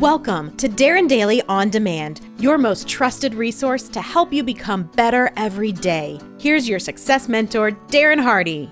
Welcome to Darren Daily On Demand, your most trusted resource to help you become better every day. Here's your success mentor, Darren Hardy.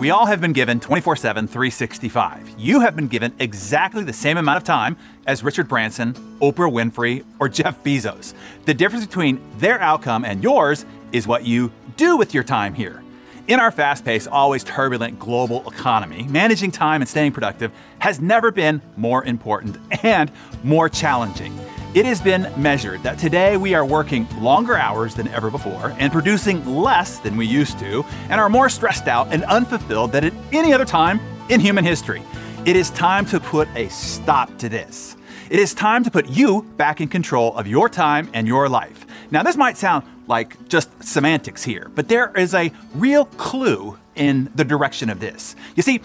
We all have been given 24/7, 365. You have been given exactly the same amount of time as Richard Branson, Oprah Winfrey, or Jeff Bezos. The difference between their outcome and yours is what you do with your time here. In our fast-paced, always turbulent global economy, managing time and staying productive has never been more important and more challenging. It has been measured that today we are working longer hours than ever before and producing less than we used to and are more stressed out and unfulfilled than at any other time in human history. It is time to put a stop to this. It is time to put you back in control of your time and your life. Now, this might sound like just semantics here, but there is a real clue in the direction of this. You see,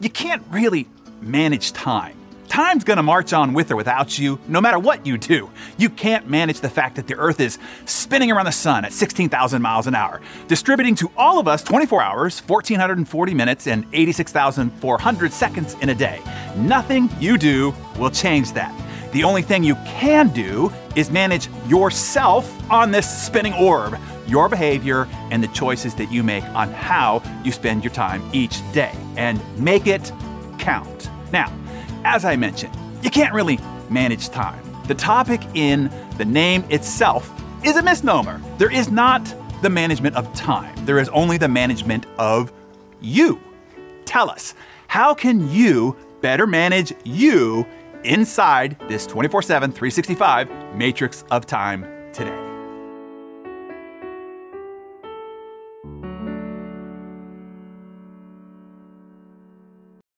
you can't really manage time. Time's gonna march on with or without you, no matter what you do. You can't manage the fact that the Earth is spinning around the sun at 16,000 miles an hour, distributing to all of us 24 hours, 1,440 minutes, and 86,400 seconds in a day. Nothing you do will change that. The only thing you can do is manage yourself on this spinning orb, your behavior, and the choices that you make on how you spend your time each day, and make it count. Now, as I mentioned, you can't really manage time. The topic in the name itself is a misnomer. There is not the management of time. There is only the management of you. Tell us, how can you better manage you inside this 24/7, 365 matrix of time today?